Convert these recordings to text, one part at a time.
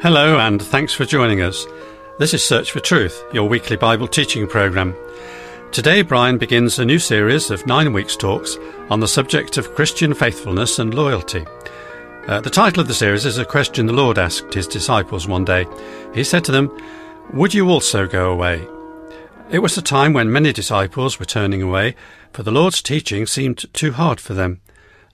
Hello and thanks for joining us. This is Search for Truth, your weekly Bible teaching program. Today Brian begins a new series of 9 weeks talks on the subject of Christian faithfulness and loyalty. The title of the series is a question the Lord asked his disciples one day. He said to them, "Would you also go away?" It was a time when many disciples were turning away, for the Lord's teaching seemed too hard for them.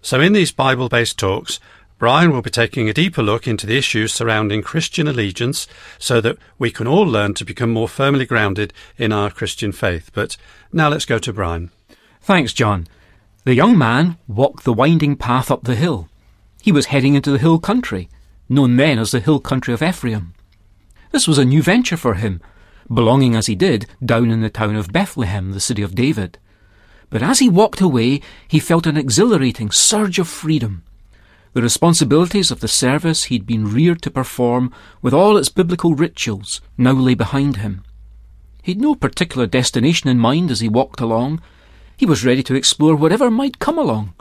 So in these Bible-based talks, Brian will be taking a deeper look into the issues surrounding Christian allegiance so that we can all learn to become more firmly grounded in our Christian faith. But now let's go to Brian. Thanks, John. The young man walked the winding path up the hill. He was heading into the hill country, known then as the hill country of Ephraim. This was a new venture for him, belonging as he did down in the town of Bethlehem, the city of David. But as he walked away, he felt an exhilarating surge of freedom. The responsibilities of the service he'd been reared to perform with all its biblical rituals now lay behind him. He'd no particular destination in mind as he walked along. He was ready to explore whatever might come along.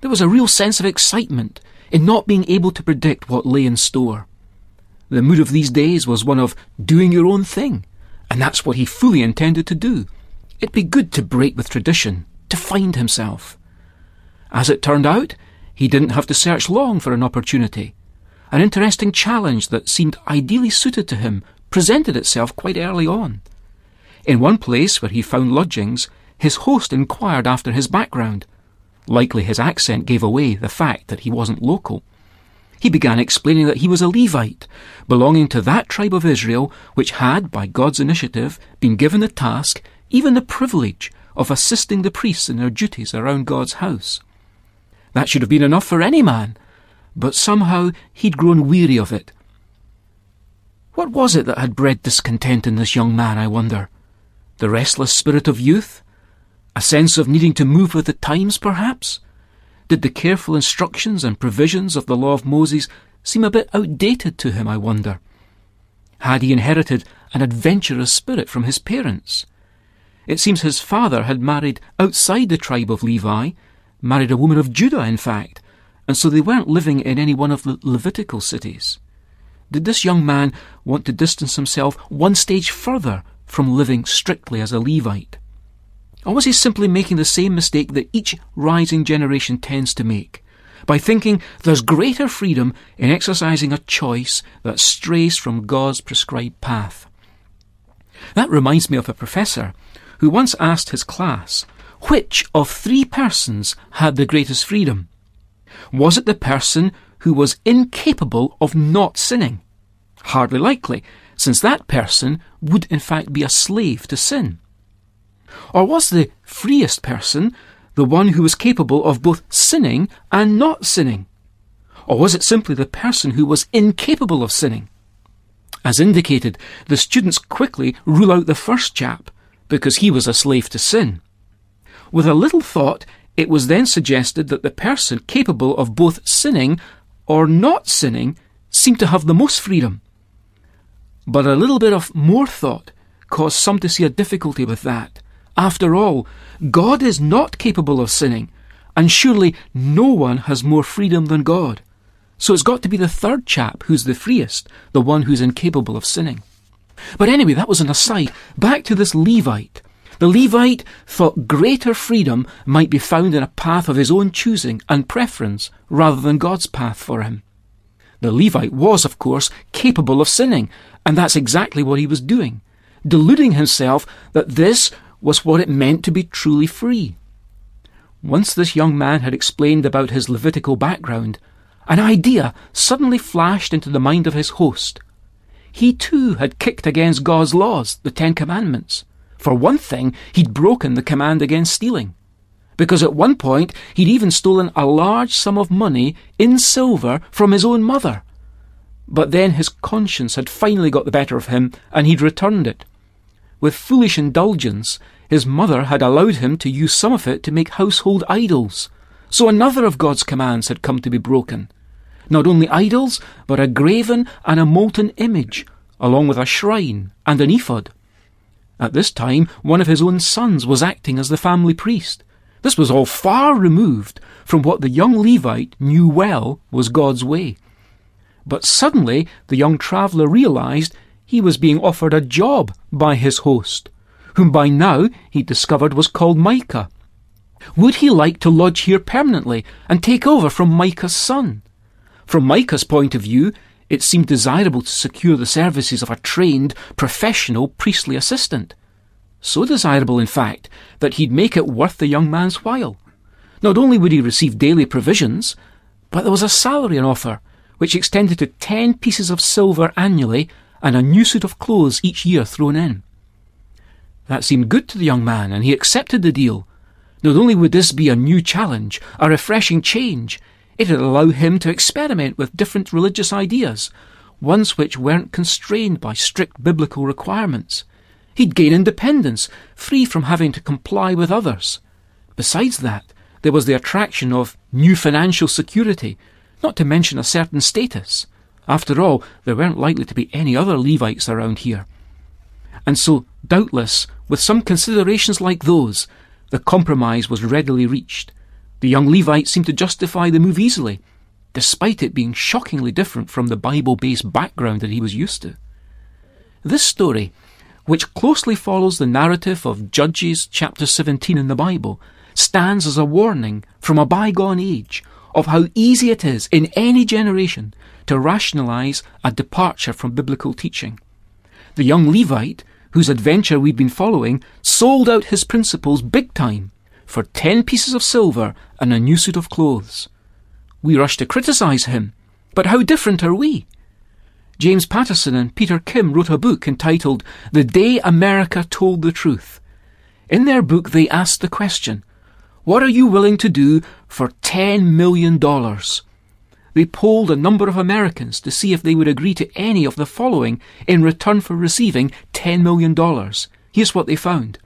There was a real sense of excitement in not being able to predict what lay in store. The mood of these days was one of doing your own thing, and that's what he fully intended to do. It'd be good to break with tradition, to find himself. As it turned out, he didn't have to search long for an opportunity. An interesting challenge that seemed ideally suited to him presented itself quite early on. In one place where he found lodgings, his host inquired after his background. Likely his accent gave away the fact that he wasn't local. He began explaining that he was a Levite, belonging to that tribe of Israel which had, by God's initiative, been given the task, even the privilege, of assisting the priests in their duties around God's house. That should have been enough for any man, but somehow he'd grown weary of it. What was it that had bred discontent in this young man, I wonder? The restless spirit of youth? A sense of needing to move with the times, perhaps? Did the careful instructions and provisions of the law of Moses seem a bit outdated to him, I wonder? Had he inherited an adventurous spirit from his parents? It seems his father had married outside the tribe of Levi, married a woman of Judah, in fact, and so they weren't living in any one of the Levitical cities. Did this young man want to distance himself one stage further from living strictly as a Levite? Or was he simply making the same mistake that each rising generation tends to make, by thinking there's greater freedom in exercising a choice that strays from God's prescribed path? That reminds me of a professor who once asked his class, which of three persons had the greatest freedom? Was it the person who was incapable of not sinning? Hardly likely, since that person would in fact be a slave to sin. Or was the freest person the one who was capable of both sinning and not sinning? Or was it simply the person who was incapable of sinning? As indicated, the students quickly rule out the first chap, because he was a slave to sin. With a little thought, it was then suggested that the person capable of both sinning or not sinning seemed to have the most freedom. But a little bit of more thought caused some to see a difficulty with that. After all, God is not capable of sinning, and surely no one has more freedom than God. So it's got to be the third chap who's the freest, the one who's incapable of sinning. But anyway, that was an aside. Back to this Levite. The Levite thought greater freedom might be found in a path of his own choosing and preference rather than God's path for him. The Levite was, of course, capable of sinning, and that's exactly what he was doing, deluding himself that this was what it meant to be truly free. Once this young man had explained about his Levitical background, an idea suddenly flashed into the mind of his host. He too had kicked against God's laws, the 10 Commandments. For one thing, he'd broken the command against stealing, because at one point he'd even stolen a large sum of money in silver from his own mother. But then his conscience had finally got the better of him, and he'd returned it. With foolish indulgence, his mother had allowed him to use some of it to make household idols. So another of God's commands had come to be broken. Not only idols, but a graven and a molten image, along with a shrine and an ephod. At this time, one of his own sons was acting as the family priest. This was all far removed from what the young Levite knew well was God's way. But suddenly the young traveller realized he was being offered a job by his host, whom by now he discovered was called Micah. Would he like to lodge here permanently and take over from Micah's son? From Micah's point of view, it seemed desirable to secure the services of a trained, professional priestly assistant. So desirable, in fact, that he'd make it worth the young man's while. Not only would he receive daily provisions, but there was a salary on offer, which extended to 10 pieces of silver annually and a new suit of clothes each year thrown in. That seemed good to the young man, and he accepted the deal. Not only would this be a new challenge, a refreshing change, it would allow him to experiment with different religious ideas, ones which weren't constrained by strict biblical requirements. He'd gain independence, free from having to comply with others. Besides that, there was the attraction of new financial security, not to mention a certain status. After all, there weren't likely to be any other Levites around here. And so, doubtless, with some considerations like those, the compromise was readily reached. The young Levite seemed to justify the move easily, despite it being shockingly different from the Bible-based background that he was used to. This story, which closely follows the narrative of Judges chapter 17 in the Bible, stands as a warning from a bygone age of how easy it is in any generation to rationalize a departure from biblical teaching. The young Levite, whose adventure we'd been following, sold out his principles big time for 10 pieces of silver and a new suit of clothes. We rush to criticize him, but how different are we? James Patterson and Peter Kim wrote a book entitled The Day America Told the Truth. In their book they asked the question, what are you willing to do for $10 million? They polled a number of Americans to see if they would agree to any of the following in return for receiving $10 million. Here's what they found.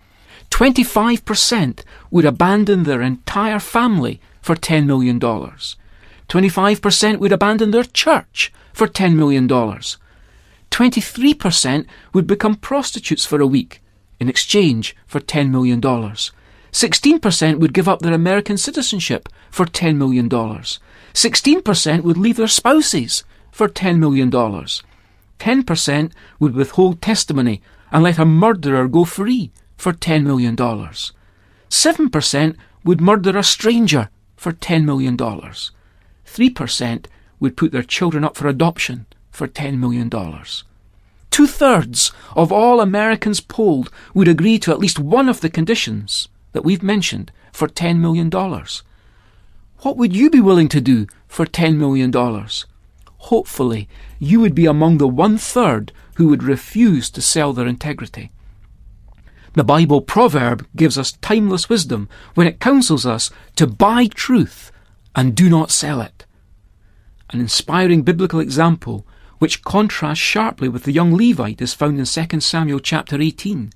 25% would abandon their entire family for $10 million. 25% would abandon their church for $10 million. 23% would become prostitutes for a week in exchange for $10 million. 16% would give up their American citizenship for $10 million. 16% would leave their spouses for $10 million. 10% would withhold testimony and let a murderer go free for $10 million. 7% would murder a stranger for $10 million. 3% would put their children up for adoption for $10 million. 2/3 of all Americans polled would agree to at least one of the conditions that we've mentioned for $10 million. What would you be willing to do for $10 million? Hopefully, you would be among the 1/3 who would refuse to sell their integrity. The Bible proverb gives us timeless wisdom when it counsels us to buy truth and do not sell it. An inspiring biblical example which contrasts sharply with the young Levite is found in 2 Samuel chapter 18,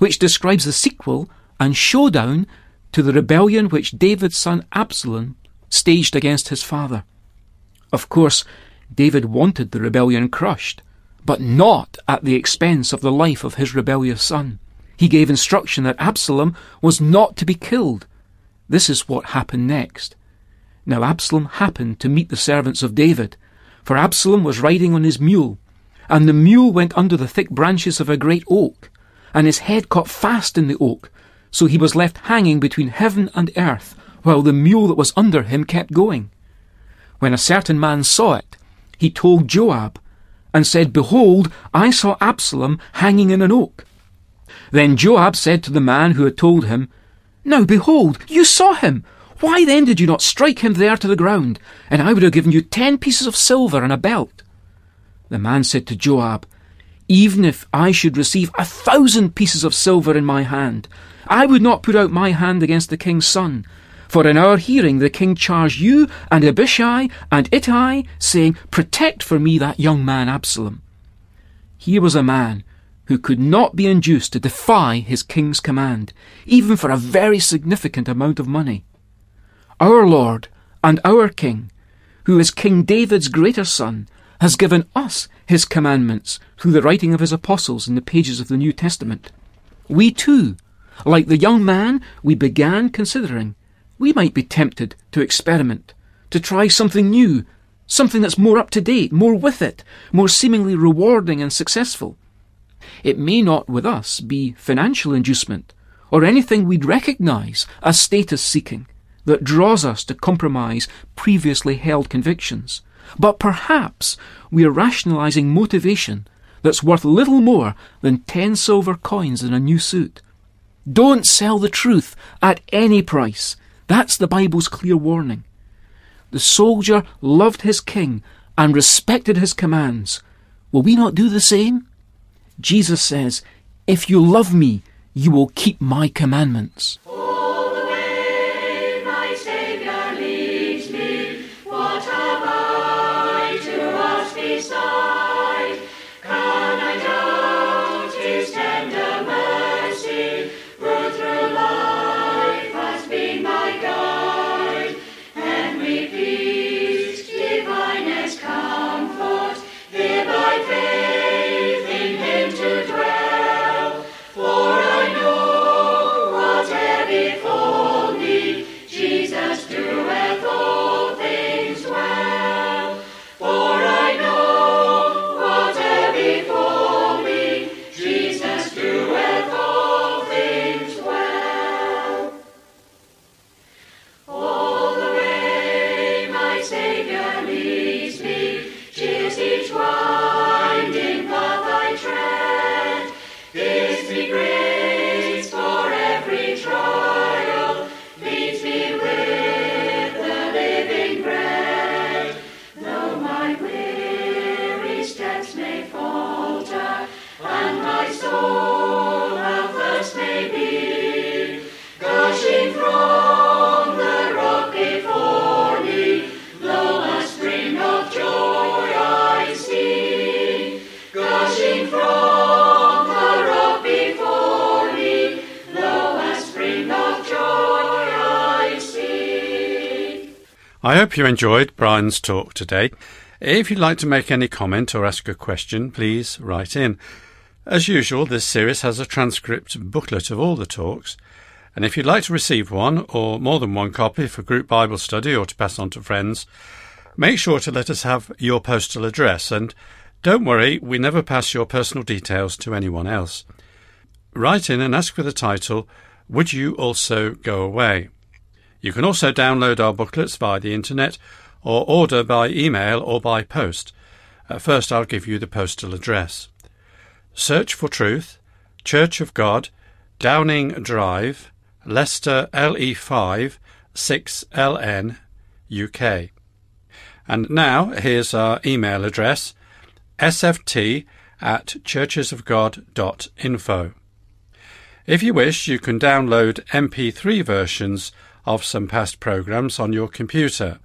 which describes the sequel and showdown to the rebellion which David's son Absalom staged against his father. Of course, David wanted the rebellion crushed, but not at the expense of the life of his rebellious son. He gave instruction that Absalom was not to be killed. This is what happened next. Now Absalom happened to meet the servants of David, for Absalom was riding on his mule, and the mule went under the thick branches of a great oak, and his head caught fast in the oak, so he was left hanging between heaven and earth, while the mule that was under him kept going. When a certain man saw it, he told Joab, and said, "Behold, I saw Absalom hanging in an oak." Then Joab said to the man who had told him, "Now behold, you saw him. Why then did you not strike him there to the ground? And I would have given you 10 pieces of silver and a belt." The man said to Joab, "Even if I should receive 1,000 pieces of silver in my hand, I would not put out my hand against the king's son. For in our hearing the king charged you and Abishai and Ittai, saying, 'Protect for me that young man Absalom.'" Here was a man who could not be induced to defy his king's command, even for a very significant amount of money. Our Lord and our King, who is King David's greater son, has given us his commandments through the writing of his apostles in the pages of the New Testament. We too, like the young man we began considering, we might be tempted to experiment, to try something new, something that's more up-to-date, more with it, more seemingly rewarding and successful. It may not, with us, be financial inducement or anything we'd recognise as status-seeking that draws us to compromise previously held convictions. But perhaps we are rationalising motivation that's worth little more than 10 silver coins in a new suit. Don't sell the truth at any price. That's the Bible's clear warning. The soldier loved his king and respected his commands. Will we not do the same? Jesus says, "If you love me, you will keep my commandments." I hope you enjoyed Brian's talk today. If you'd like to make any comment or ask a question, please write in. As usual, this series has a transcript booklet of all the talks, and if you'd like to receive one or more than one copy for group Bible study or to pass on to friends, make sure to let us have your postal address, and don't worry, we never pass your personal details to anyone else. Write in and ask for the title, "Would You Also Go Away?" You can also download our booklets via the internet or order by email or by post. First, I'll give you the postal address. Search for Truth, Church of God, Downing Drive, Leicester LE5, 6LN, UK. And now, here's our email address, sft@churchesofgod.info. If you wish, you can download MP3 versions of some past programmes on your computer,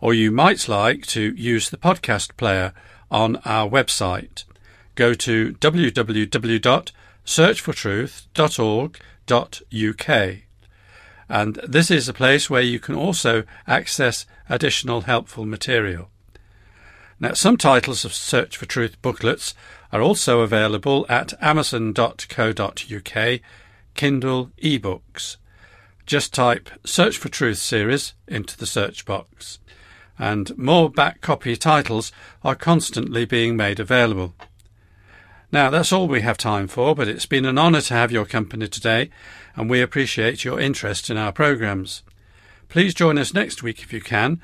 or you might like to use the podcast player on our website. Go to www.searchfortruth.org.uk, and this is a place where you can also access additional helpful material. Now, some titles of Search for Truth booklets are also available at amazon.co.uk, Kindle ebooks. Just type Search for Truth series into the search box, and more back copy titles are constantly being made available. Now, that's all we have time for, but it's been an honour to have your company today, and we appreciate your interest in our programmes. Please join us next week if you can,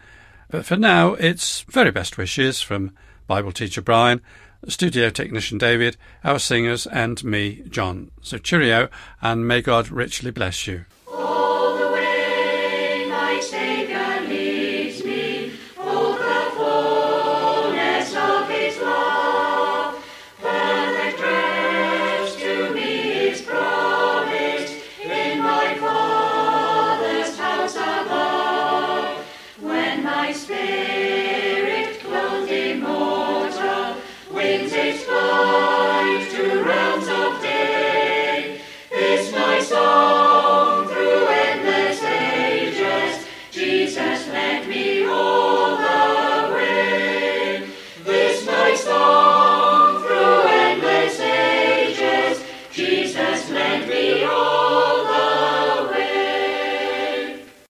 but for now, it's very best wishes from Bible teacher Brian, studio technician David, our singers, and me, John. So cheerio, and may God richly bless you.